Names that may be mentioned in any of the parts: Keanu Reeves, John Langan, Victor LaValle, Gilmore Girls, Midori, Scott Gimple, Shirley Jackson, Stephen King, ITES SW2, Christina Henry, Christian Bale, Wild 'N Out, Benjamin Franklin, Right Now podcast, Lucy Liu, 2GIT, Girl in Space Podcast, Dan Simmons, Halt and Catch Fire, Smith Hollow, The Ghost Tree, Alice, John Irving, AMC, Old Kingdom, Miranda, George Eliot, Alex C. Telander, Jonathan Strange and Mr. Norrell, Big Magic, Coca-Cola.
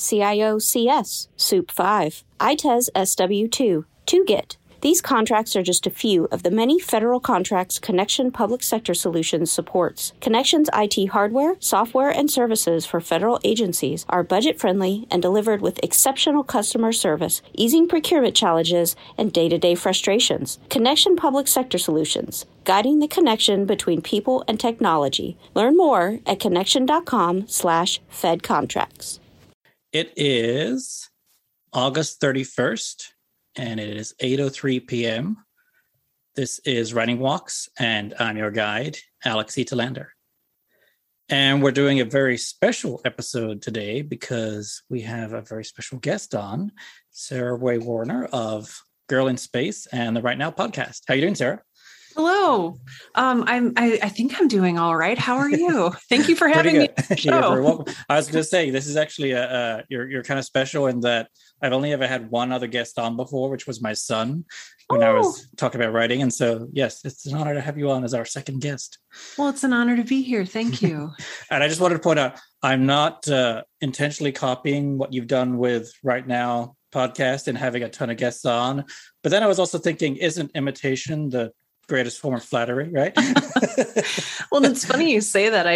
CIOCS, SOUP 5, ITES SW2, 2GIT. These contracts are just a few of the many federal contracts Connection Public Sector Solutions supports. Connection's IT hardware, software, and services for federal agencies are budget-friendly and delivered with exceptional customer service, easing procurement challenges and day-to-day frustrations. Connection Public Sector Solutions, guiding the connection between people and technology. Learn more at Connection.com/FedContracts. It is August 31st, and it is 8:03 p.m. This is Writing Walks, and I'm your guide, Alex C. Telander. And we're doing a very special episode today because we have a very special guest on, Sarah Rhea Werner of Girl in Space and the Right Now podcast. How are you doing, Sarah? Hello. I think I'm doing all right. How are you? Thank you for having me. Yeah, you're welcome. I was going to say, this is actually you're kind of special in that I've only ever had one other guest on before, which was my son when I was talking about writing. And so, yes, it's an honor to have you on as our second guest. Well, it's an honor to be here. Thank you. And I just wanted to point out, I'm not intentionally copying what you've done with Right Now podcast and having a ton of guests on. But then I was also thinking, isn't imitation the greatest form of flattery, right? Well, it's funny you say that.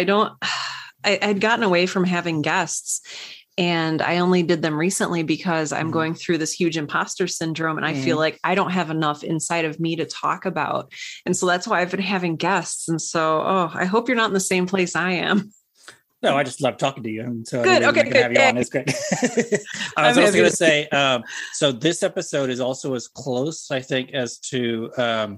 I'd gotten away from having guests, and I only did them recently because I'm going through this huge imposter syndrome, and I feel like I don't have enough inside of me to talk about. And so that's why I've been having guests. And so, I hope you're not in the same place I am. No, I just love talking to you. And so good. Okay, good. Have you on. It's great. I was also going to say, so this episode is also as close, I think, as to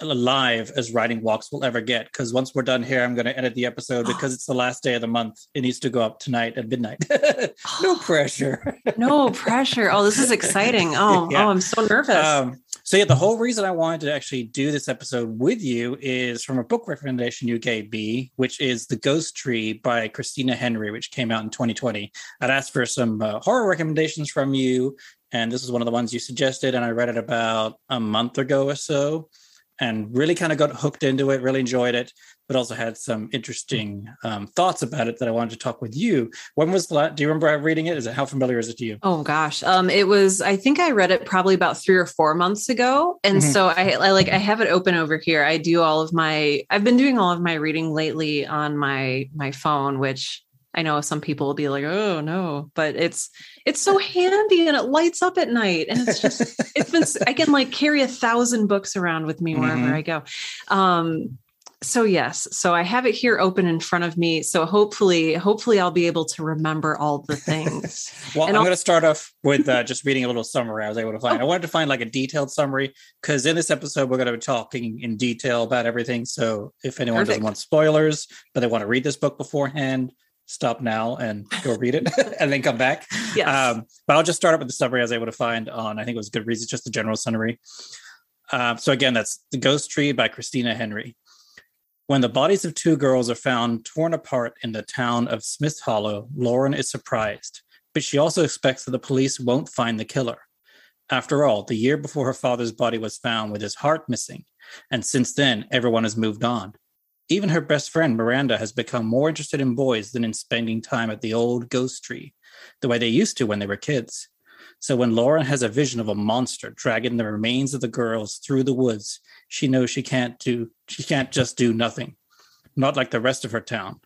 live as Writing Walks will ever get, because once we're done here, I'm going to edit the episode because it's the last day of the month. It needs to go up tonight at midnight. No pressure. Oh, this is exciting. Oh, I'm so nervous. So the whole reason I wanted to actually do this episode with you is from a book recommendation you gave me, which is The Ghost Tree by Christina Henry, which came out in 2020. I'd asked for some horror recommendations from you, and this is one of the ones you suggested, and I read it about a month ago or so. And really kind of got hooked into it, really enjoyed it, but also had some interesting thoughts about it that I wanted to talk with you. When was that? Do you remember reading it? How familiar is it to you? Oh, gosh. It was, I think I read it probably about 3 or 4 months ago. And so I have it open over here. I do I've been doing all of my reading lately on my phone, which I know some people will be like, oh no, but it's so handy and it lights up at night. And it's just, I can like carry 1,000 books around with me wherever I go. So yes, so I have it here open in front of me. So hopefully I'll be able to remember all the things. Well, I'm going to start off with just reading a little summary I was able to find. I wanted to find like a detailed summary because in this episode, we're going to be talking in detail about everything. So if anyone doesn't want spoilers, but they want to read this book beforehand, stop now and go read it and then come back. Yes. But I'll just start up with the summary I was able to find on, I think it was Goodreads, just the general summary. So again, that's The Ghost Tree by Christina Henry. When the bodies of two girls are found torn apart in the town of Smith Hollow, Lauren is surprised, but she also expects that the police won't find the killer. After all, the year before her father's body was found with his heart missing, and since then, everyone has moved on. Even her best friend, Miranda, has become more interested in boys than in spending time at the old ghost tree, the way they used to when they were kids. So when Lauren has a vision of a monster dragging the remains of the girls through the woods, she knows she can't just do nothing, not like the rest of her town.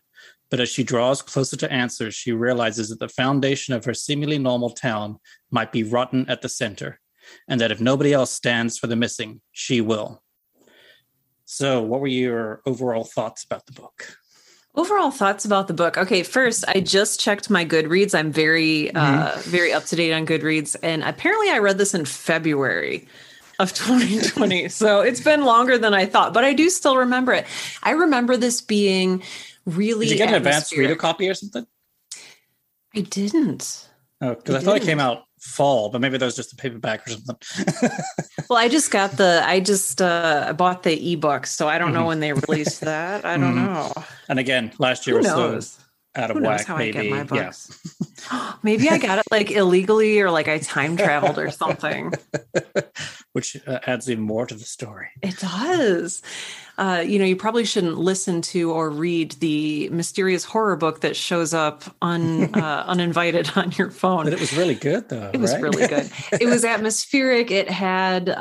But as she draws closer to answers, she realizes that the foundation of her seemingly normal town might be rotten at the center, and that if nobody else stands for the missing, she will. So what were your overall thoughts about the book? Overall thoughts about the book. Okay, first, I just checked my Goodreads. I'm very, very up to date on Goodreads. And apparently I read this in February of 2020. So it's been longer than I thought, but I do still remember it. I remember this being really atmospheric. Did you get an advanced reader copy or something? I didn't. Oh, because I thought it came out fall, but maybe that was just a paperback or something. Well, I bought the ebook, so I don't know when they released that. I don't know. And again, last year was so out of whack. Maybe. I get my books. Yeah. Maybe I got it like illegally, or like I time traveled or something. Which adds even more to the story. It does. You probably shouldn't listen to or read the mysterious horror book that shows up uninvited on your phone. But it was really good, though. It was really good. It was atmospheric. It had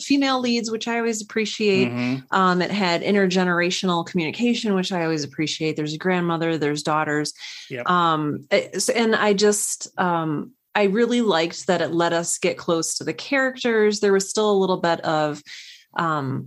female leads, which I always appreciate. Mm-hmm. It had intergenerational communication, which I always appreciate. There's a grandmother. There's daughters. Yep. And I really liked that it let us get close to the characters. There was still a little bit of...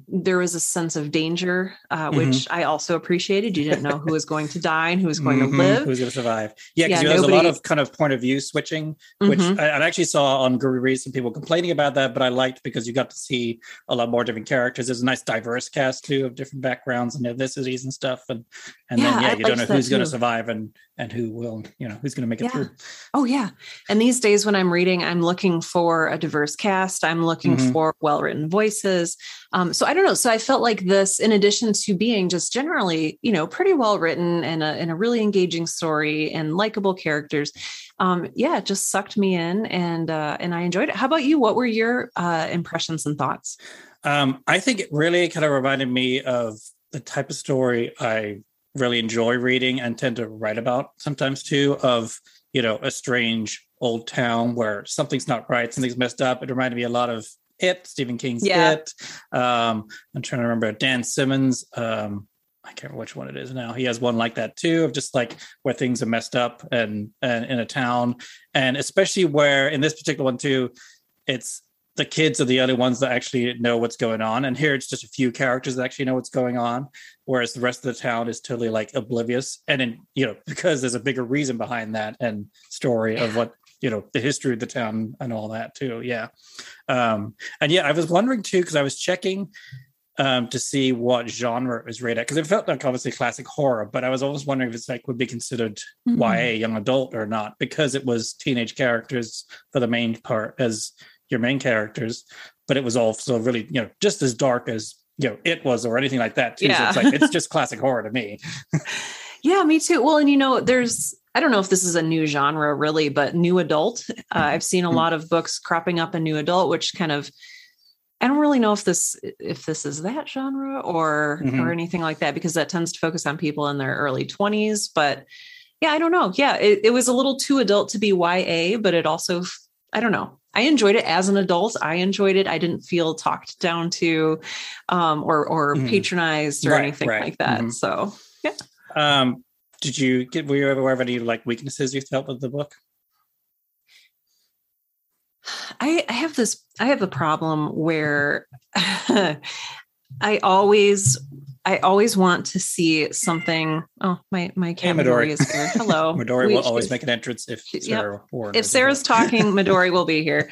there was a sense of danger, which I also appreciated. You didn't know who was going to die and who was going to live. Who was going to survive. Yeah, because there was a lot of kind of point of view switching, which I actually saw on Guru Reads some people complaining about that, but I liked because you got to see a lot more different characters. There's a nice diverse cast, too, of different backgrounds and ethnicities and stuff. And then you don't know who's going to survive and who will, who's going to make it through. Oh, yeah. And these days when I'm reading, I'm looking for a diverse cast. I'm looking for well-written voices. So I don't know. So I felt like this, in addition to being just generally, pretty well written and a really engaging story and likable characters. It just sucked me in and I enjoyed it. How about you? What were your impressions and thoughts? I think it really kind of reminded me of the type of story I really enjoy reading and tend to write about sometimes too, of, a strange old town where something's not right. Something's messed up. It reminded me a lot of It, Stephen King's It. I'm trying to remember Dan Simmons. I can't remember which one it is now. He has one like that too, of just like where things are messed up and in a town. And especially where in this particular one too, it's the kids are the other ones that actually know what's going on. And here it's just a few characters that actually know what's going on. Whereas the rest of the town is totally like oblivious. And then, because there's a bigger reason behind that and story of what, the history of the town and all that too. Yeah. I was wondering too, because I was checking to see what genre it was rated at, because it felt like obviously classic horror, but I was always wondering if it's like would be considered YA, young adult or not, because it was teenage characters for the main part as your main characters, but it was also really, just as dark as, it was or anything like that too. Yeah. So it's like, it's just classic horror to me. Yeah, me too. Well, and I don't know if this is a new genre really, but new adult. I've seen a lot of books cropping up in new adult, which kind of, I don't really know if this is that genre or anything like that, because that tends to focus on people in their early 20s. But yeah, I don't know. Yeah, it was a little too adult to be YA, but it also, I don't know. I enjoyed it as an adult. I enjoyed it. I didn't feel talked down to or patronized or anything like that. Mm-hmm. So yeah. Were you ever aware of any like weaknesses you felt with the book? I have a problem where I always want to see something. Oh, my camera is here. Hello. Midori will always make an entrance if Sarah if Sarah's talking, Midori will be here.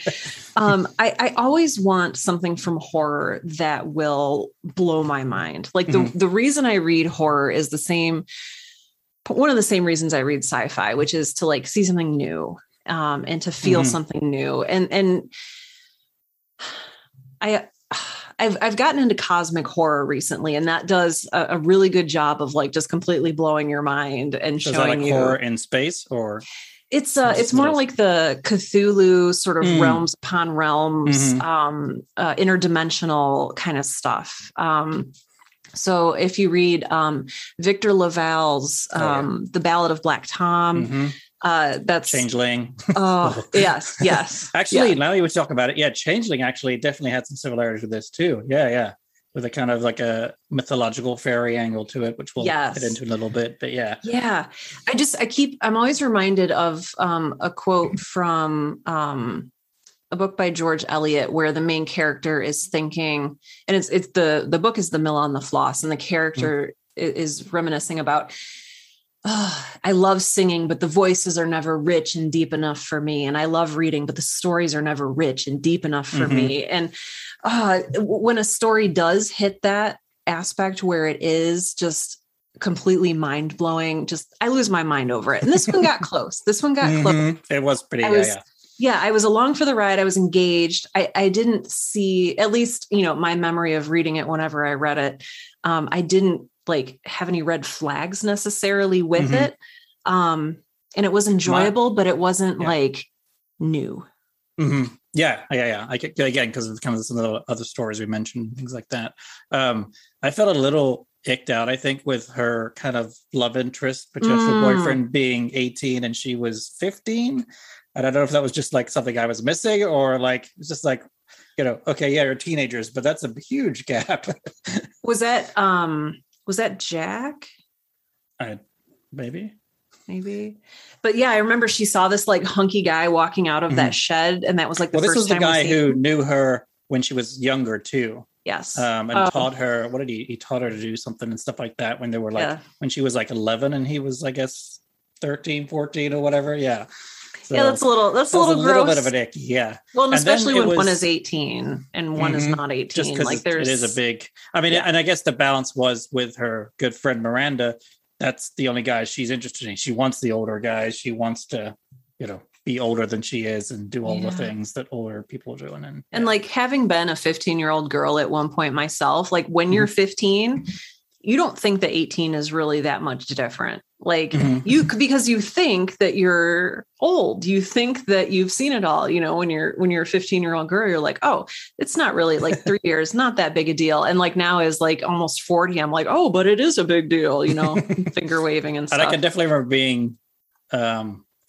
I always want something from horror that will blow my mind. Like the reason I read horror is the same. One of the same reasons I read sci-fi, which is to like see something new and to feel something new. And I've gotten into cosmic horror recently, and that does a really good job of like just completely blowing your mind and showing you horror in space, or it's more like the Cthulhu sort of realms upon realms, interdimensional kind of stuff. So if you read Victor LaValle's The Ballad of Black Tom, that's Changeling. Oh, yes. Actually, now you were talking about it. Yeah, Changeling actually definitely had some similarities with this too. Yeah. With a kind of like a mythological fairy angle to it, which we'll get into in a little bit. But yeah. Yeah. I'm always reminded of a quote from a book by George Eliot where the main character is thinking, and it's the book is The Mill on the Floss, and the character is reminiscing about, I love singing, but the voices are never rich and deep enough for me. And I love reading, but the stories are never rich and deep enough for me. And when a story does hit that aspect where it is just completely mind blowing. Just, I lose my mind over it. And this one got close. Mm-hmm. It was pretty. Yeah, I was along for the ride. I was engaged. I didn't see, at least, you know, my memory of reading it whenever I read it. I didn't like have any red flags necessarily with mm-hmm. it. And it was enjoyable, but it wasn't like new. Mm-hmm. Yeah. Again, because of kind of some of the other stories we mentioned, things like that. I felt a little icked out, I think, with her kind of love interest, potential boyfriend being 18 and she was 15. And I don't know if that was just like something I was missing or like, it's just like, you know, okay, yeah, you're teenagers, but that's a huge gap. Was that Jack? Maybe. But yeah, I remember she saw this like hunky guy walking out of that shed. And that was like, this was the guy who knew her when she was younger too. Yes. And taught her, what did he taught her to do something and stuff like that when they were like, when she was like 11 and he was, I guess, 13, 14 or whatever. Yeah. So yeah, that's a little gross. A little bit of an icky, yeah. Well, and especially when one is 18 and one is not 18. Just like it is a big, I mean, and I guess the balance was with her good friend Miranda. That's the only guy she's interested in. She wants the older guys. She wants to, you know, be older than she is and do all the things that older people are doing. And like having been a 15-year-old girl at one point myself, like when you're 15, you don't think that 18 is really that much different. Like because you think that you're old, you think that you've seen it all, you know, when you're a 15-year-old girl, you're like, oh, it's not really like 3 years, not that big a deal. And like now is like almost 40. I'm like, oh, but it is a big deal, you know, finger waving and stuff. And I can definitely remember being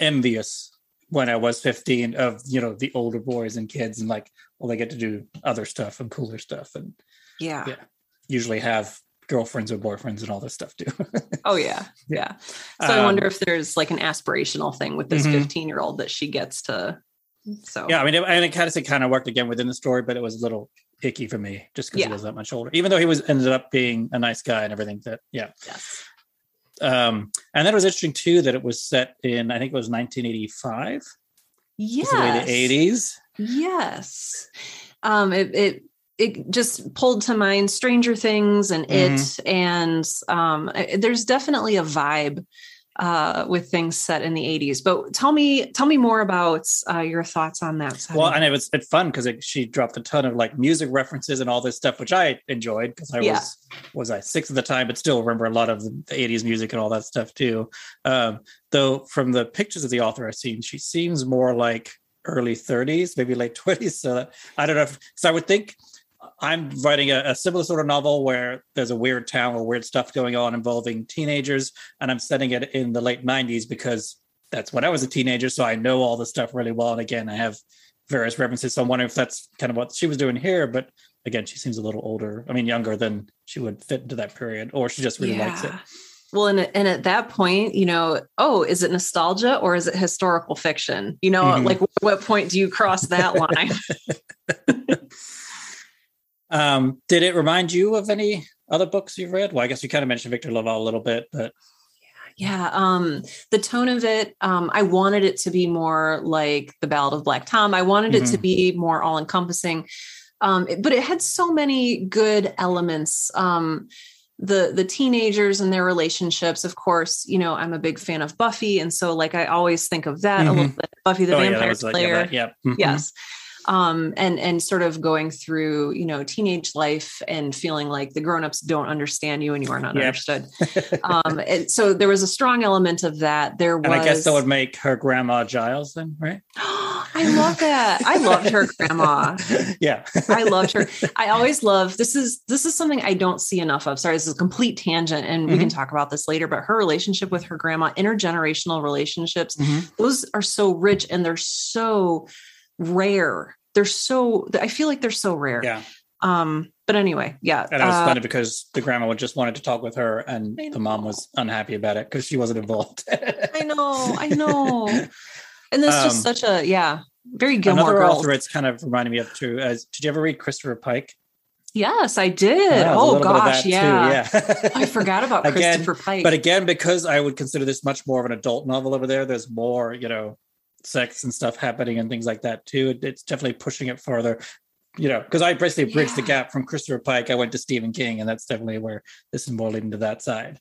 envious when I was 15 of, you know, the older boys and kids and like, well, they get to do other stuff and cooler stuff. And yeah usually have girlfriends or boyfriends and all this stuff too. Oh yeah. So I wonder if there's like an aspirational thing with this 15-year-old that she gets to. So yeah, I mean, and it kind of worked again within the story, but it was a little icky for me just because he was that much older, even though he ended up being a nice guy and everything. That and that was interesting too that it was set in, I think it was 1985. Yes, the 80s. Yes, It just pulled to mind Stranger Things and It, and there's definitely a vibe with things set in the 80s. But tell me more about your thoughts on that side. Well, and it's fun because she dropped a ton of like music references and all this stuff, which I enjoyed because I was 6 at the time, but still remember a lot of the 80s music and all that stuff too. Though from the pictures of the author I've seen, she seems more like early 30s, maybe late 20s. So I don't know if, so I would think. I'm writing a similar sort of novel where there's a weird town or weird stuff going on involving teenagers, and I'm setting it in the late 90s because that's when I was a teenager, so I know all the stuff really well. And again, I have various references, so I'm wondering if that's kind of what she was doing here. But again, she seems a little older, I mean, younger than she would fit into that period, or she just really likes it. Well, and at that point, you know, oh, is it nostalgia or is it historical fiction? You know, like what point do you cross that line? Did it remind you of any other books you've read? Well, I guess you kind of mentioned Victor LaValle a little bit, but the tone of it, I wanted it to be more like The Ballad of Black Tom. I wanted it to be more all encompassing. But it had so many good elements. The teenagers and their relationships, of course, you know, I'm a big fan of Buffy. And so like, I always think of that a little bit. Buffy the Vampire Slayer. Like, yes. And sort of going through, you know, teenage life and feeling like the grownups don't understand you and you are not understood. And so there was a strong element of that. And I guess that would make her grandma Giles then, right? I love that. I loved her grandma. Yeah. I loved her. I always love, this is something I don't see enough of. Sorry, this is a complete tangent and we can talk about this later, but her relationship with her grandma, intergenerational relationships, those are so rich and they're so rare. I feel like they're so rare. Yeah. But anyway, yeah. And it was funny because the grandma just wanted to talk with her and the mom was unhappy about it because she wasn't involved. I know. And that's just such a, very Gilmore Girls. Another author it's kind of reminding me of too. Did you ever read Christopher Pike? Yes, I did. Yeah, oh gosh. Yeah. I forgot about Christopher Pike. But again, because I would consider this much more of an adult novel over there, there's more, you know, sex and stuff happening and things like that too. It's definitely pushing it further, you know, because I basically bridged the gap from Christopher Pike. I went to Stephen King, and that's definitely where this is more leading to that side.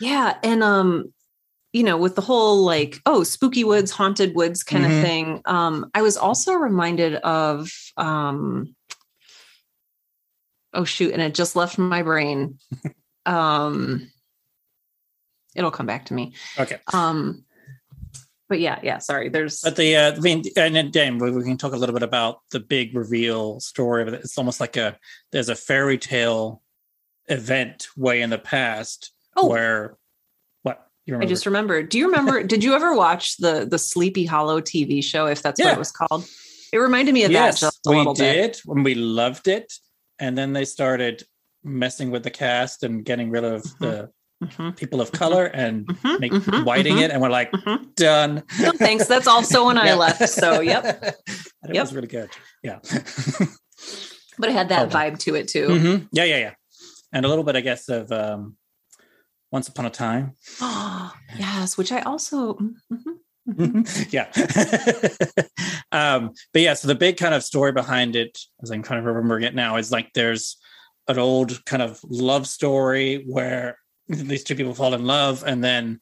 Yeah. And, you know, with the whole like, oh, spooky woods, haunted woods kind of thing. I was also reminded of, oh shoot. And it just left my brain. It'll come back to me. Okay. But yeah, yeah. Sorry. There's, but the, I mean, and then we can talk a little bit about the big reveal story, but it's almost like a, there's a fairy tale event way in the past. Oh, where what you remember? I just remembered. Do you remember? Did you ever watch the Sleepy Hollow TV show? If that's what it was called, it reminded me of that. Yes, we did, and we loved it. And then they started messing with the cast and getting rid of the people of color and whiting it. And we're like, done. No thanks. That's also when I left. So it was really good. Yeah, but it had that vibe to it too. Yeah, and a little bit, I guess, of. Once Upon a Time. Oh, yes, which I also... but yeah, so the big kind of story behind it, as I'm kind of remembering it now, is like there's an old kind of love story where these two people fall in love and then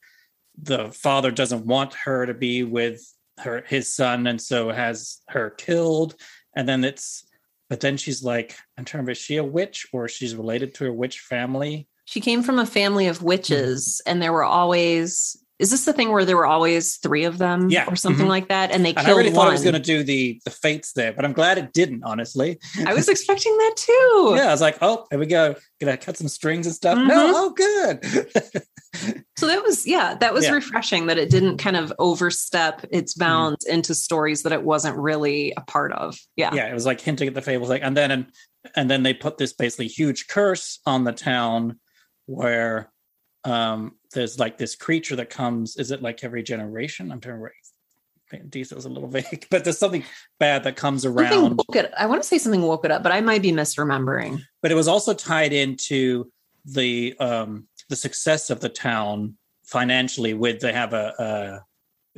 the father doesn't want her to be with her his son and so has her killed. And then it's... But then she's like, in terms of, is she a witch or she's related to a witch family? She came from a family of witches and there were always, is this the thing where there were always three of them or something like that? And they killed one. I really thought I was going to do the fates there, but I'm glad it didn't, honestly. I was expecting that too. Yeah. I was like, oh, there we go. Gonna cut some strings and stuff. No, oh, good. So that was, that was refreshing that it didn't kind of overstep its bounds into stories that it wasn't really a part of. Yeah. Yeah. It was like hinting at the fables. Like, and then they put this basically huge curse on the town. Where there's like this creature that comes, is it like every generation? I'm trying to remember, details a little vague, but there's something bad that comes around. I want to say something woke it up, but I might be misremembering. But it was also tied into the success of the town financially with, they have it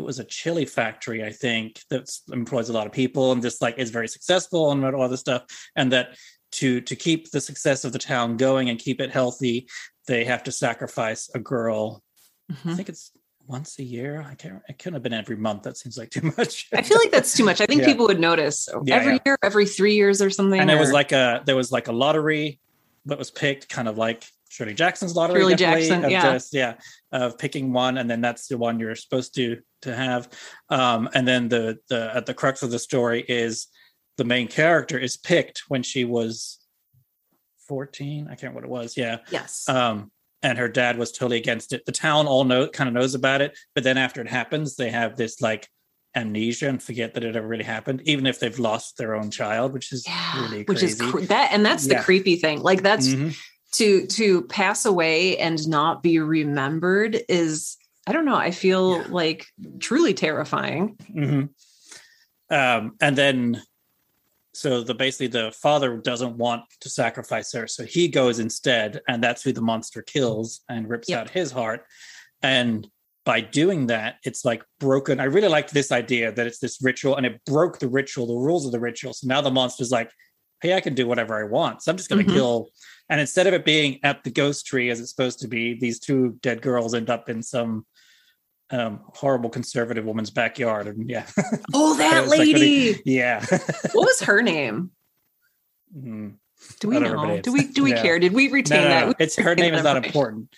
was a chili factory, I think, that employs a lot of people and just like is very successful and all this stuff. And that to keep the success of the town going and keep it healthy, they have to sacrifice a girl. I think it's once a year. It couldn't have been every month. That seems like too much. I feel like that's too much. I think people would notice year, every 3 years or something. And it was like there was like a lottery that was picked, kind of like Shirley Jackson's lottery. Shirley Jackson, of picking one, and then that's the one you're supposed to have. And then the at the crux of the story is the main character is picked when she was 14. I can't remember what it was. Yeah. Yes. And her dad was totally against it. The town kind of knows about it, but then after it happens, they have this like amnesia and forget that it ever really happened, even if they've lost their own child, which is really crazy. That's the creepy thing. Like that's to pass away and not be remembered is, I don't know. I feel like truly terrifying. And then, so basically the father doesn't want to sacrifice her. So he goes instead, and that's who the monster kills and rips out his heart. And by doing that, it's like broken. I really liked this idea that it's this ritual and it broke the ritual, the rules of the ritual. So now the monster's like, hey, I can do whatever I want. So I'm just going to kill. And instead of it being at the ghost tree, as it's supposed to be, these two dead girls end up in some horrible conservative woman's backyard, and oh, that lady, like, what was her name? Do we know? Do we care? Did we retain that? It's her name is not important.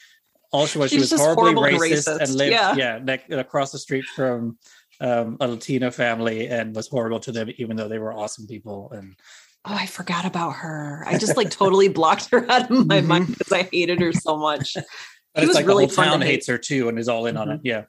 All she was, she was horribly racist and lived across the street from a Latino family and was horrible to them, even though they were awesome people. And oh, I forgot about her. I just like totally blocked her out of my mind because I hated her so much. But it's like really the whole town hates her too and is all in on it. Yeah.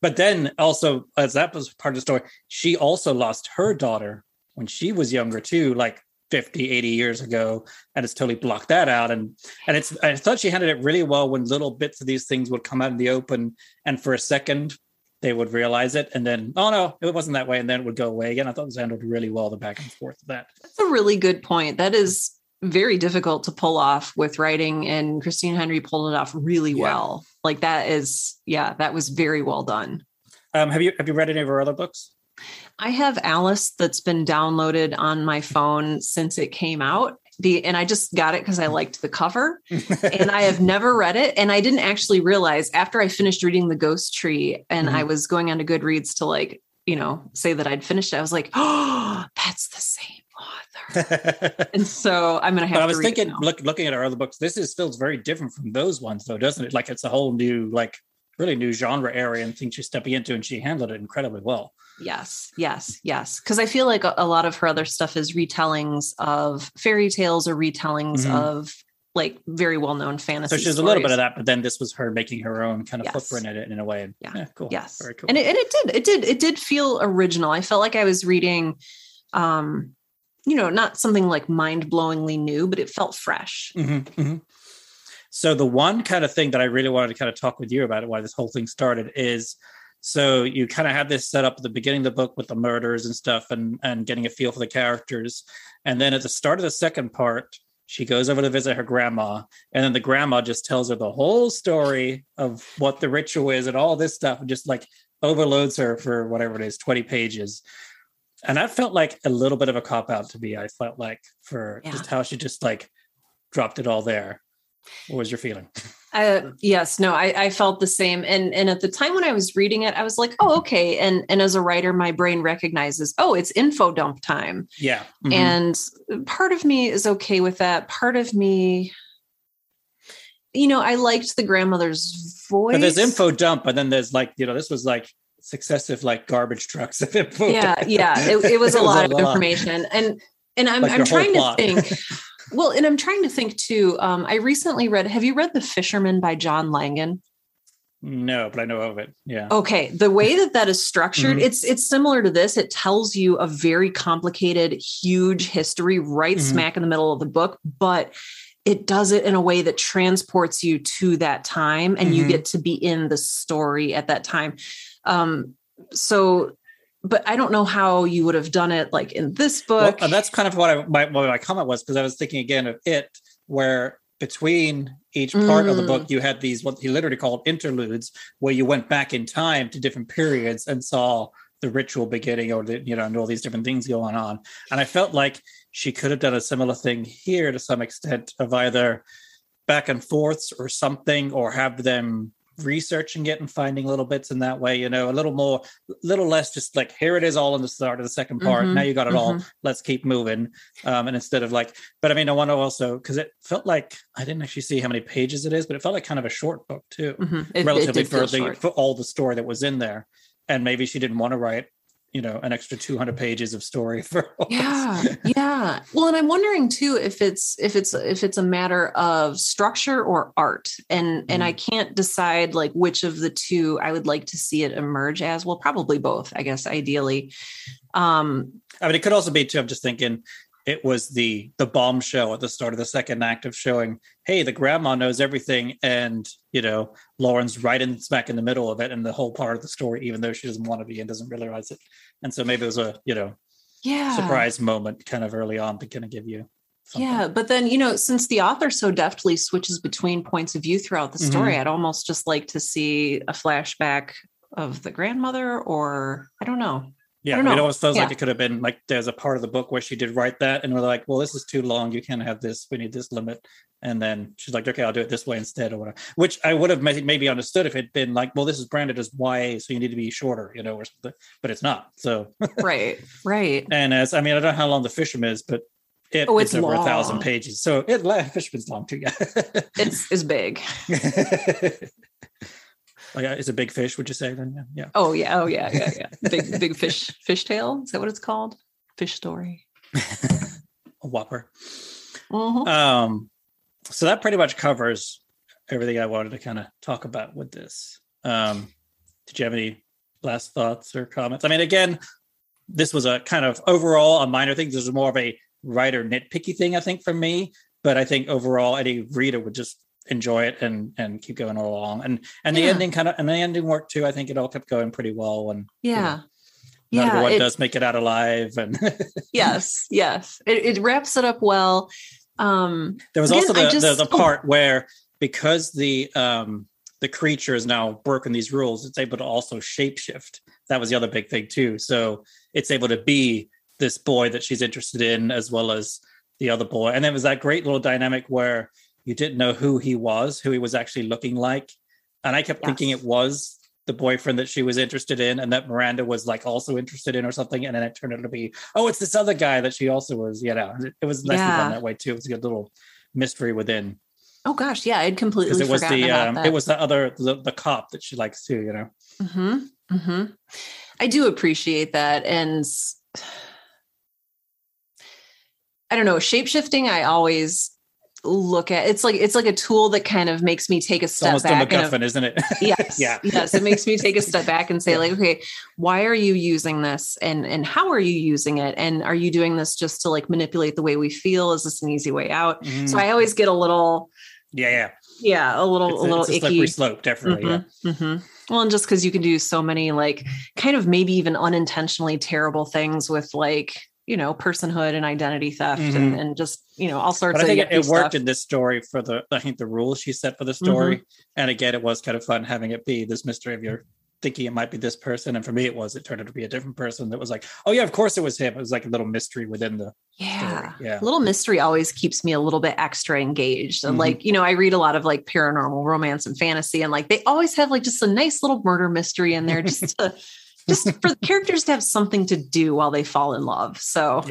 But then also, as that was part of the story, she also lost her daughter when she was younger too, like 50, 80 years ago, and it's totally blocked that out. And it's, I thought she handled it really well when little bits of these things would come out in the open, and for a second they would realize it, and then, oh no, it wasn't that way, and then it would go away again. I thought it was handled really well, the back and forth of that. That's a really good point. That is very difficult to pull off with writing, and Christina Henry pulled it off really well. Like that is, that was very well done. Have you read any of her other books? I have Alice that's been downloaded on my phone since it came out. And I just got it because I liked the cover, and I have never read it. And I didn't actually realize after I finished reading The Ghost Tree, and I was going on to Goodreads to say that I'd finished it. I was like, oh, that's the same author. And so I'm going to have to looking at our other books, this feels very different from those ones though, doesn't it? Like it's a whole new, really new genre area and things she's stepping into, and she handled it incredibly well. Yes. Because I feel like a lot of her other stuff is retellings of fairy tales or retellings of very well-known fantasy. So she's a little bit of that, but then this was her making her own kind of footprint in it in a way. And, cool. Yes. Very cool. And it did feel original. I felt like I was reading, not something like mind-blowingly new, but it felt fresh. Mm-hmm, mm-hmm. So the one kind of thing that I really wanted to kind of talk with you about, why this whole thing started, is so you kind of have this set up at the beginning of the book with the murders and stuff and getting a feel for the characters. And then at the start of the second part, she goes over to visit her grandma, and then the grandma just tells her the whole story of what the ritual is and all this stuff, and just overloads her for whatever it is, 20 pages. And that felt like a little bit of a cop-out to me. I felt just how she just dropped it all there. What was your feeling? I felt the same. And at the time when I was reading it, I was like, oh, okay. And as a writer, my brain recognizes, oh, it's info dump time. Yeah. Mm-hmm. And part of me is okay with that. Part of me, I liked the grandmother's voice. But there's info dump, but then there's this was successive, garbage trucks of info. Yeah. Yeah. It was a lot of information. And I'm trying to think. Well, and I'm trying to think too. I recently read, have you read The Fisherman by John Langan? No, but I know of it. Yeah. Okay. The way that is structured, mm-hmm. it's similar to this. It tells you a very complicated, huge history right smack in the middle of the book, but it does it in a way that transports you to that time, and you get to be in the story at that time. But I don't know how you would have done it in this book. Well, that's kind of what my comment was, because I was thinking again of it, where between each part of the book, you had these, what he literally called interludes, where you went back in time to different periods and saw the ritual beginning and all these different things going on. And I felt like she could have done a similar thing here to some extent of either back and forths or something, or have them researching it and finding little bits in that way, a little more, little less, just here it is all in the start of the second part. Now you got it all. Let's keep moving. And instead of I want to also, because it felt like I didn't actually see how many pages it is, but it felt like kind of a short book too, relatively for all the story that was in there. And maybe she didn't want to write, an extra 200 pages of story for all. Yeah, yeah. Well, and I'm wondering too if it's a matter of structure or art, and I can't decide which of the two I would like to see it emerge as. Well, probably both, I guess, ideally. It could also be too. I'm just thinking it was the bombshell at the start of the second act of showing, hey, the grandma knows everything, and Lauren's right in smack in the middle of it and the whole part of the story, even though she doesn't want to be and doesn't realize it. And so maybe it was a surprise moment kind of early on to kind of give you something. Yeah, but then since the author so deftly switches between points of view throughout the story, I'd almost just like to see a flashback of the grandmother, or I don't know. Yeah, I mean, it always feels like it could have been there's a part of the book where she did write that, and we're like, well, this is too long. You can't have this. We need this limit. And then she's like, okay, I'll do it this way instead, or whatever. Which I would have maybe understood if it'd been well, this is branded as YA, so you need to be shorter, or something. But it's not. So right. And I don't know how long The Fisherman is, but it's over 1,000 pages. So Fisherman's long too. Yeah, it's big. It's a big fish, would you say then? Yeah. Oh yeah. Big fish tale. Is that what it's called? Fish story. A whopper. Mm-hmm. So that pretty much covers everything I wanted to kind of talk about with this. Did you have any last thoughts or comments? I mean, again, this was a kind of overall a minor thing. This is more of a writer nitpicky thing, I think, for me. But I think overall, any reader would just enjoy it and keep going along. And the ending kind of, and the ending worked too. I think it all kept going pretty well. And None of it does make it out alive. And yes, it wraps it up well. There was also the part where, because the creature has now broken these rules, it's able to also shapeshift. That was the other big thing too. So it's able to be this boy that she's interested in, as well as the other boy. And there was that great little dynamic where you didn't know who he was actually looking like. And I kept thinking it was the boyfriend that she was interested in, and that Miranda was like also interested in or something. And then it turned out to be, oh, it's this other guy that she also was, you know. It was nicely done that way too. It was a good little mystery within. Oh gosh, yeah, I'd completely forgotten about that. It was the other, the cop that she likes too, you know. Mm-hmm. Mm-hmm. I do appreciate that. And I don't know, shapeshifting, I always look at it's like a tool that kind of makes me take a step back. It's almost a MacGuffin, isn't it? Yes. Yes. It makes me take a step back and say, like, okay, why are you using this? And how are you using it? And are you doing this just to like manipulate the way we feel? Is this an easy way out? Mm. So I always get a little a little icky. Slippery slope, definitely. Mm-hmm, yeah. Mm-hmm. Well, and just because you can do so many like kind of maybe even unintentionally terrible things with like, you know, personhood and identity theft and just, you know, all sorts of stuff. But I think it worked in this story for the rules she set for the story. Mm-hmm. And again, it was kind of fun having it be this mystery of your thinking it might be this person. And for me, it turned out to be a different person that was like, oh yeah, of course it was him. It was like a little mystery within the story. Yeah. Little mystery always keeps me a little bit extra engaged. And like, you know, I read a lot of like paranormal romance and fantasy, and like, they always have like just a nice little murder mystery in there just to, just for the characters to have something to do while they fall in love. So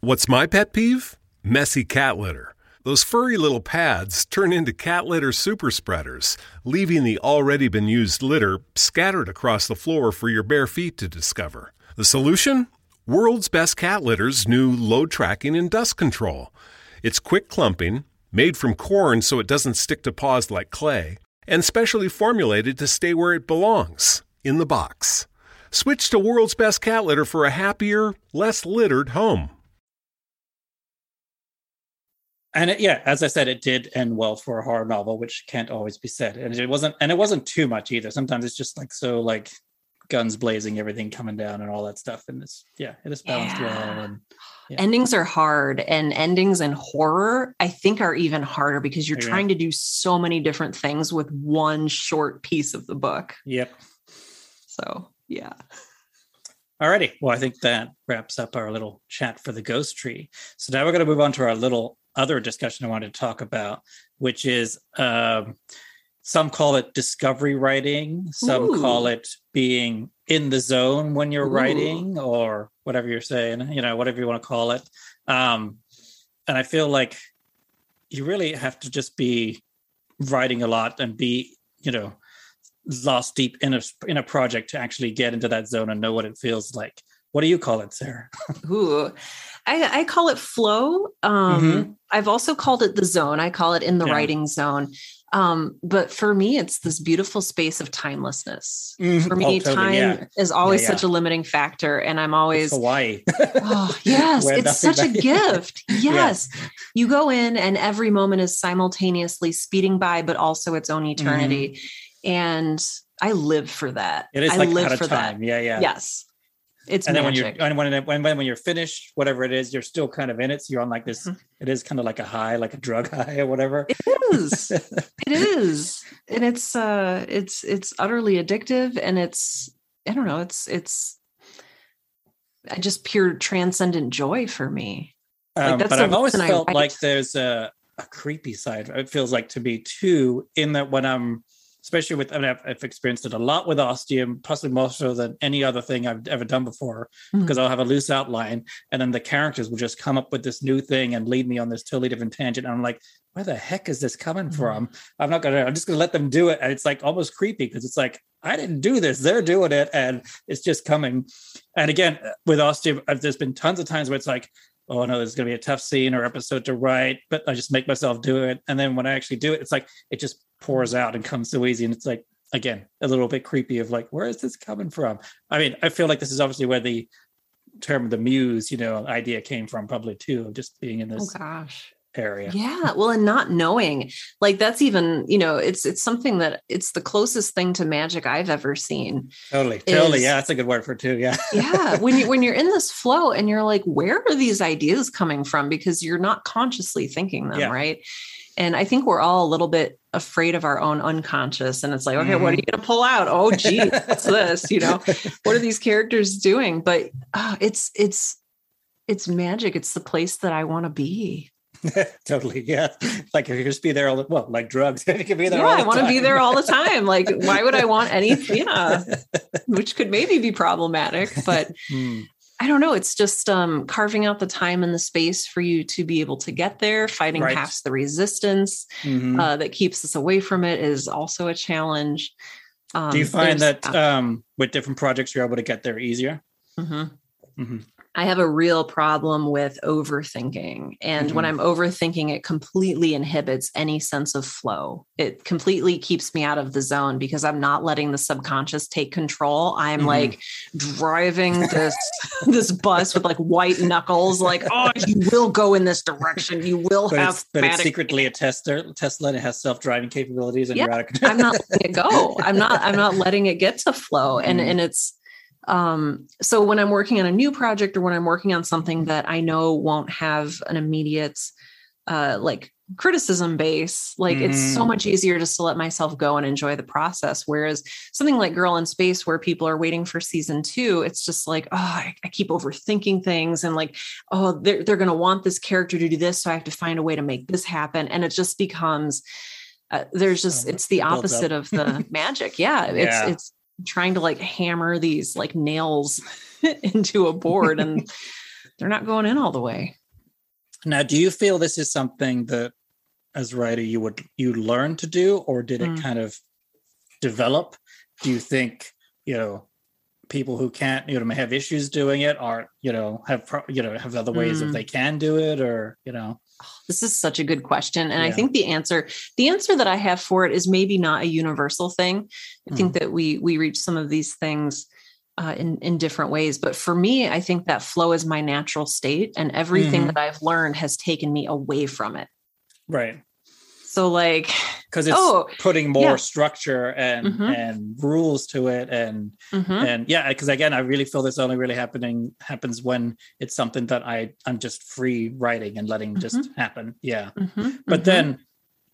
What's my pet peeve? Messy cat litter. Those furry little pads turn into cat litter super spreaders, leaving the already been used litter scattered across the floor for your bare feet to discover. The solution? World's Best Cat Litter's new load tracking and dust control. It's quick clumping, made from corn so it doesn't stick to paws like clay, and specially formulated to stay where it belongs, in the box. Switch to World's Best Cat Litter for a happier, less littered home. And as I said, it did end well for a horror novel, which can't always be said. And it wasn't too much either. Sometimes it's just like so, like guns blazing, everything coming down, and all that stuff. And it is balanced well. And endings are hard, and endings in horror, I think, are even harder because you're trying to do so many different things with one short piece of the book. Yep. So, yeah. Alrighty. Well, I think that wraps up our little chat for The Ghost Tree. So now we're going to move on to our little other discussion I wanted to talk about, which is some call it discovery writing. Some call it being in the zone when you're writing, or whatever you're saying, you know, whatever you want to call it. And I feel like you really have to just be writing a lot and be, you know, lost deep in a project to actually get into that zone and know what it feels like. What do you call it, Sarah? Ooh, I call it flow. I've also called it the zone. I call it in the writing zone. But for me, it's this beautiful space of timelessness. For me, time is always such a limiting factor. And I'm always... It's Hawaii. Oh, yes. It's such a gift. Yes. Yeah. You go in and every moment is simultaneously speeding by, but also its own eternity. And I live for that. It is I live for time. Yeah, yeah. Yes. It's and magic. Then when you're finished, whatever it is, you're still kind of in it. So you're on like this. It is kind of like a high, like a drug high or whatever. It is. It is, and it's utterly addictive, and it's I don't know, it's just pure transcendent joy for me. Like that's but I've always felt like there's a creepy side. It feels like to me too, in that when I'm. Especially with, I mean, I've experienced it a lot with Ostium, possibly more so than any other thing I've ever done before, because I'll have a loose outline and then the characters will just come up with this new thing and lead me on this totally different tangent. And I'm like, where the heck is this coming from? I'm just going to let them do it. And it's like almost creepy because it's like, I didn't do this. They're doing it. And it's just coming. And again, with Ostium, there's been tons of times where it's like, oh no, there's going to be a tough scene or episode to write, but I just make myself do it. And then when I actually do it, it's like, it just pours out and comes so easy. And it's like, again, a little bit creepy of like, where is this coming from? I mean, I feel like this is obviously where the term the muse, you know, idea came from probably too, of just being in this area. Yeah. Well, and not knowing, like, that's even, you know, it's something that it's the closest thing to magic I've ever seen. Totally. Yeah. That's a good word for it too. Yeah. Yeah. When you're in this flow and you're like, where are these ideas coming from? Because you're not consciously thinking them. Yeah. Right. And I think we're all a little bit afraid of our own unconscious. And it's like, okay, what are you going to pull out? Oh, geez, what's this? You know, what are these characters doing? But it's magic. It's the place that I want to be. Totally. Yeah. Like if you just be there like drugs, you could be there. Yeah, I want to be there all the time. Like, why would I want any, which could maybe be problematic, but I don't know. It's just carving out the time and the space for you to be able to get there. Fighting past the resistance that keeps us away from it is also a challenge. Do you find that with different projects, you're able to get there easier? Mm-hmm. Mm-hmm. I have a real problem with overthinking. And when I'm overthinking, it completely inhibits any sense of flow. It completely keeps me out of the zone because I'm not letting the subconscious take control. I'm like driving this bus with like white knuckles, like, oh, you will go in this direction. You will it's secretly a Tesla and it has self-driving capabilities. And you're out of control. I'm not letting it go. I'm not letting it get to flow. And it's, so when I'm working on a new project or when I'm working on something that I know won't have an immediate, like criticism base, like it's so much easier just to let myself go and enjoy the process. Whereas something like Girl in Space, where people are waiting for season 2, it's just like, oh, I keep overthinking things and like, oh, they're going to want this character to do this. So I have to find a way to make this happen. And it just becomes, it's the opposite of the magic. Yeah. It's trying to like hammer these like nails into a board and they're not going in all the way. Now, do you feel this is something that as a writer you learn to do, or did it kind of develop? Do you think, you know, people who can't, you know, may have issues doing it or, you know, have other ways if they can do it, or, you know? This is such a good question. And I think the answer that I have for it is maybe not a universal thing. I think that we reach some of these things in different ways. But for me, I think that flow is my natural state, and everything that I've learned has taken me away from it. Right. So like, because it's putting more structure and and rules to it, and and because again, I really feel this only really happens when it's something that I'm just free writing and letting just happen. Yeah, but then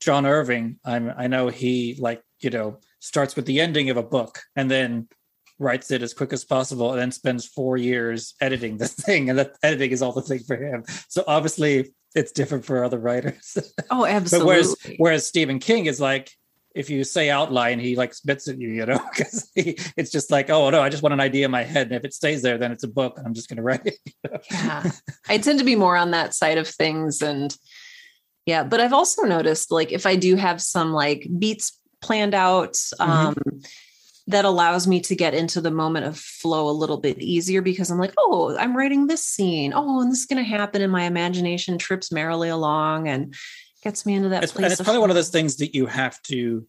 John Irving, I know he like, you know, starts with the ending of a book and then writes it as quick as possible and then spends 4 years editing this thing, and that editing is all the thing for him. So obviously it's different for other writers. Oh, absolutely. But whereas Stephen King is like, if you say outline, he like spits at you, you know, because it's just like, oh no, I just want an idea in my head. And if it stays there, then it's a book and I'm just going to write it. You know? Yeah. I tend to be more on that side of things. And yeah, but I've also noticed like if I do have some like beats planned out, that allows me to get into the moment of flow a little bit easier, because I'm like, oh, I'm writing this scene. Oh, and this is going to happen. And my imagination trips merrily along and gets me into that place. And it's probably one of those things that you have to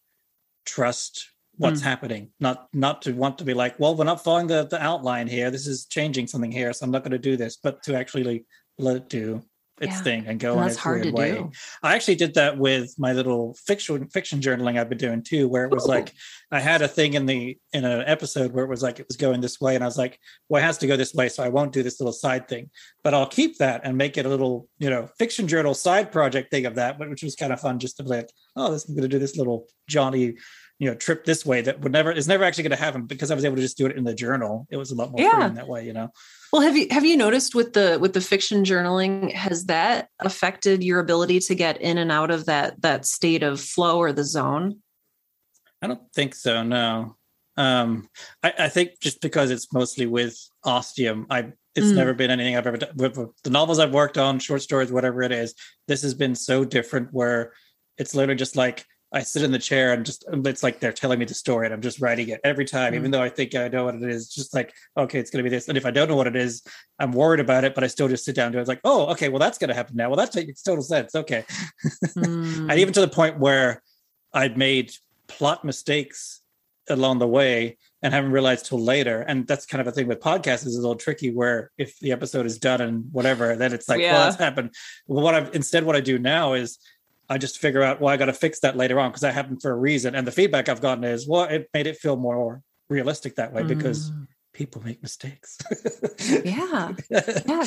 trust what's happening, not to want to be like, well, we're not following the outline here. This is changing something here. So I'm not going to do this, but to actually let it do its thing and go in its weird way. Do. I actually did that with my little fiction journaling I've been doing too, where it was like I had a thing in an episode where it was like it was going this way, and I was like, well, it has to go this way, so I won't do this little side thing, but I'll keep that and make it a little, you know, fiction journal side project thing of that, which was kind of fun, just to be like, oh, I'm going to do this little jaunty, you know, trip this way that is never actually going to happen, because I was able to just do it in the journal. It was a lot more free in that way, you know? Well, have you noticed with the fiction journaling, has that affected your ability to get in and out of that state of flow or the zone? I don't think so. No. I think just because it's mostly with Ostium, it's never been anything I've ever done with the novels I've worked on, short stories, whatever it is. This has been so different, where it's literally just like, I sit in the chair and just, it's like they're telling me the story and I'm just writing it every time, even though I think I know what it is. Just like, okay, it's going to be this. And if I don't know what it is, I'm worried about it, but I still just sit down and do it. It's like, oh, okay, well, that's going to happen now. Well, that makes total sense. Okay. And even to the point where I'd made plot mistakes along the way and haven't realized till later. And that's kind of a thing with podcasts is a little tricky where if the episode is done and whatever, then it's like, well, that's happened. Well, what I do now is I just figure out, well, I got to fix that later on because that happened for a reason. And the feedback I've gotten is, well, it made it feel more realistic that way because people make mistakes.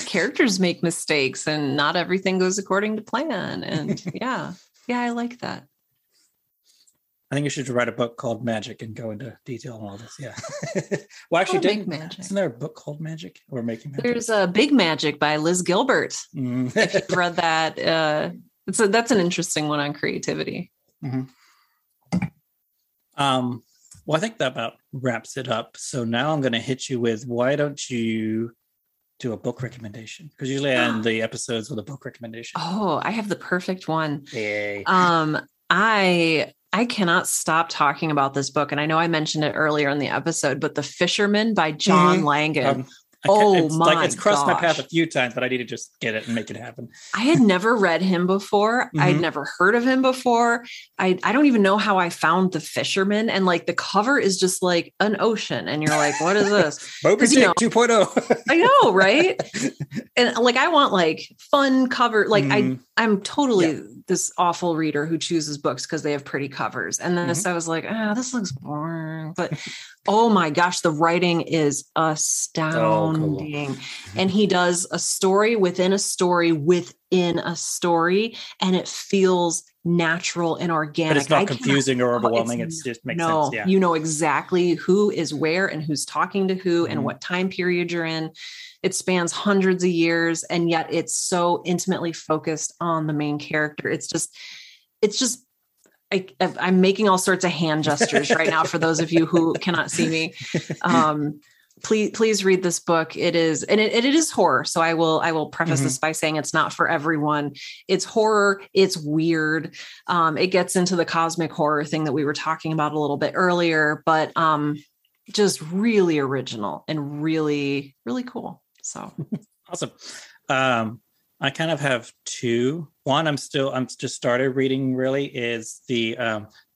Characters make mistakes and not everything goes according to plan. And I like that. I think you should write a book called Magic and go into detail on all this. Yeah. Well, actually, isn't there a book called Magic or Making Magic? There's a Big Magic by Liz Gilbert. If you've read that, that's an interesting one on creativity. Mm-hmm. Well, I think that about wraps it up. So now I'm going to hit you with, why don't you do a book recommendation? Because usually I end the episodes with a book recommendation. Oh, I have the perfect one. Yay. I cannot stop talking about this book. And I know I mentioned it earlier in the episode, but The Fisherman by John Langan. It's crossed my path a few times, but I need to just get it and make it happen. I had never read him before. Mm-hmm. I'd never heard of him before. I don't even know how I found The Fisherman. And like the cover is just like an ocean. And you're like, what is this? Moby Dick 2.0. I know, right? And like, I want like fun cover. Like I'm totally this awful reader who chooses books because they have pretty covers. And then I was like, this looks boring. But oh my gosh, the writing is astounding. Oh, cool. And he does a story within a story within a story, and it feels natural and organic. But it's not confusing or overwhelming. It just makes sense. Yeah. You know exactly who is where and who's talking to who and what time period you're in. It spans hundreds of years, and yet it's so intimately focused on the main character. It's just I'm making all sorts of hand gestures right now for those of you who cannot see me. Please read this book. It is, and it is horror. So I will preface this by saying it's not for everyone. It's horror. It's weird. It gets into the cosmic horror thing that we were talking about a little bit earlier, but just really original and really, really cool. So awesome. I kind of have two. One I'm just started reading really is the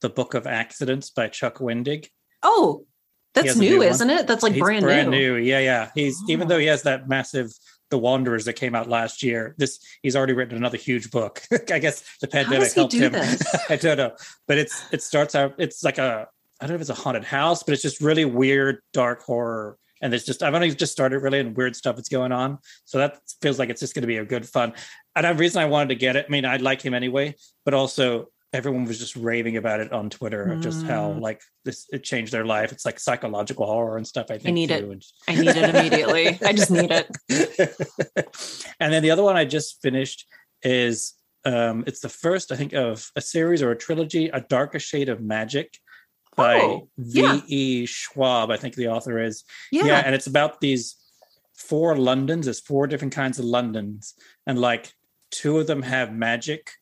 Book of Accidents by Chuck Wendig. Oh, that's new, isn't it? That's like brand new. Yeah. Even though he has that massive The Wanderers that came out last year, he's already written another huge book. I guess the pandemic helped him. I don't know, but it starts out. It's like I don't know if it's a haunted house, but it's just really weird, dark horror. And I've only just started really, and weird stuff is going on. So that feels like it's just going to be a good fun. And the reason I wanted to get it, I mean, I'd like him anyway, but also everyone was just raving about it on Twitter, of just how like it changed their life. It's like psychological horror and stuff. I think I need it immediately. I just need it. And then the other one I just finished is, it's the first, I think, of a series or a trilogy, A Darker Shade of Magic, by V.E. Schwab, I think the author is. Yeah, and it's about these four Londons. There's four different kinds of Londons. And like two of them have magic,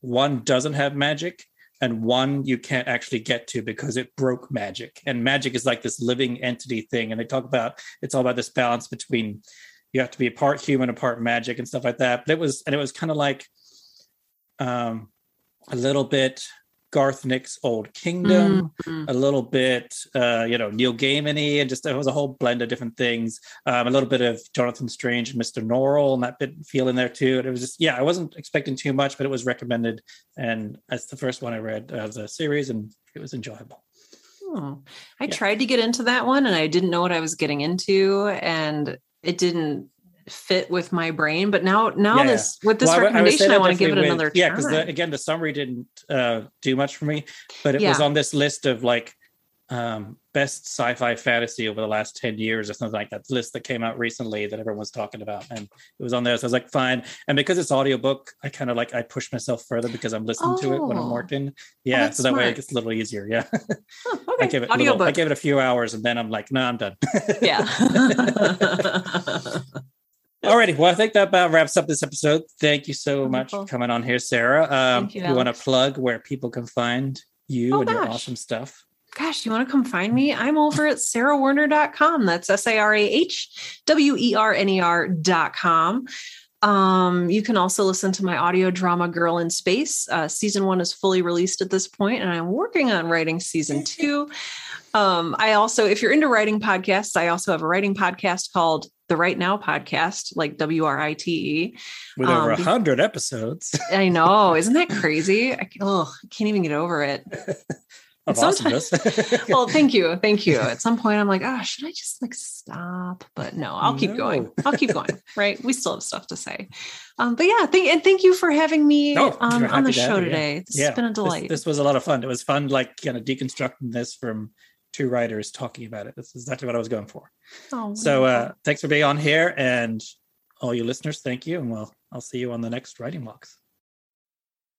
one doesn't have magic, and one you can't actually get to because it broke magic. And magic is like this living entity thing. And they talk about, it's all about this balance between, you have to be a part human, a part magic and stuff like that. But it was kind of like a little bit Garth Nix's Old Kingdom, a little bit, Neil Gaiman-y, and just it was a whole blend of different things. A little bit of Jonathan Strange and Mr. Norrell and that bit feel in there too. And it was just, I wasn't expecting too much, but it was recommended. And that's the first one I read of the series, and it was enjoyable. I tried to get into that one, and I didn't know what I was getting into, and it didn't fit with my brain. But now this with this recommendation, I want to give it another try. Yeah, because again, the summary didn't do much for me, but it was on this list of like best sci-fi fantasy over the last 10 years or something like that. List that came out recently that everyone's talking about, and it was on there. So I was like, fine. And because it's audiobook, I kind of like I push myself further because I'm listening to it when I'm working. Yeah, so that smart way it gets a little easier. Yeah, okay. I gave it a few hours, and then I'm like, no, I'm done. Yeah. Alrighty, well, I think that about wraps up this episode. Thank you so much for coming on here, Sarah. Thank you, Alex. You want to plug where people can find you your awesome stuff? Gosh, you want to come find me? I'm over at sarahwerner.com. That's sarahwerner.com. You can also listen to my audio drama, Girl in Space. Season 1 is fully released at this point, and I'm working on writing season 2. I also, if you're into writing podcasts, I also have a writing podcast called The Right Now podcast, like WRITE. With over 100 episodes. I know. Isn't that crazy? I can't even get over it. Of awesomeness. Well, thank you. Thank you. At some point I'm like, should I just stop? But no, I'll keep going. I'll keep going. Right. We still have stuff to say. But yeah, thank you for having me on the show today. This has been a delight. This was a lot of fun. It was fun, kind of deconstructing this from two writers talking about it. This is exactly what I was going for. Thanks for being on here, and all you listeners, thank you. And I'll see you on the next Writing Walks.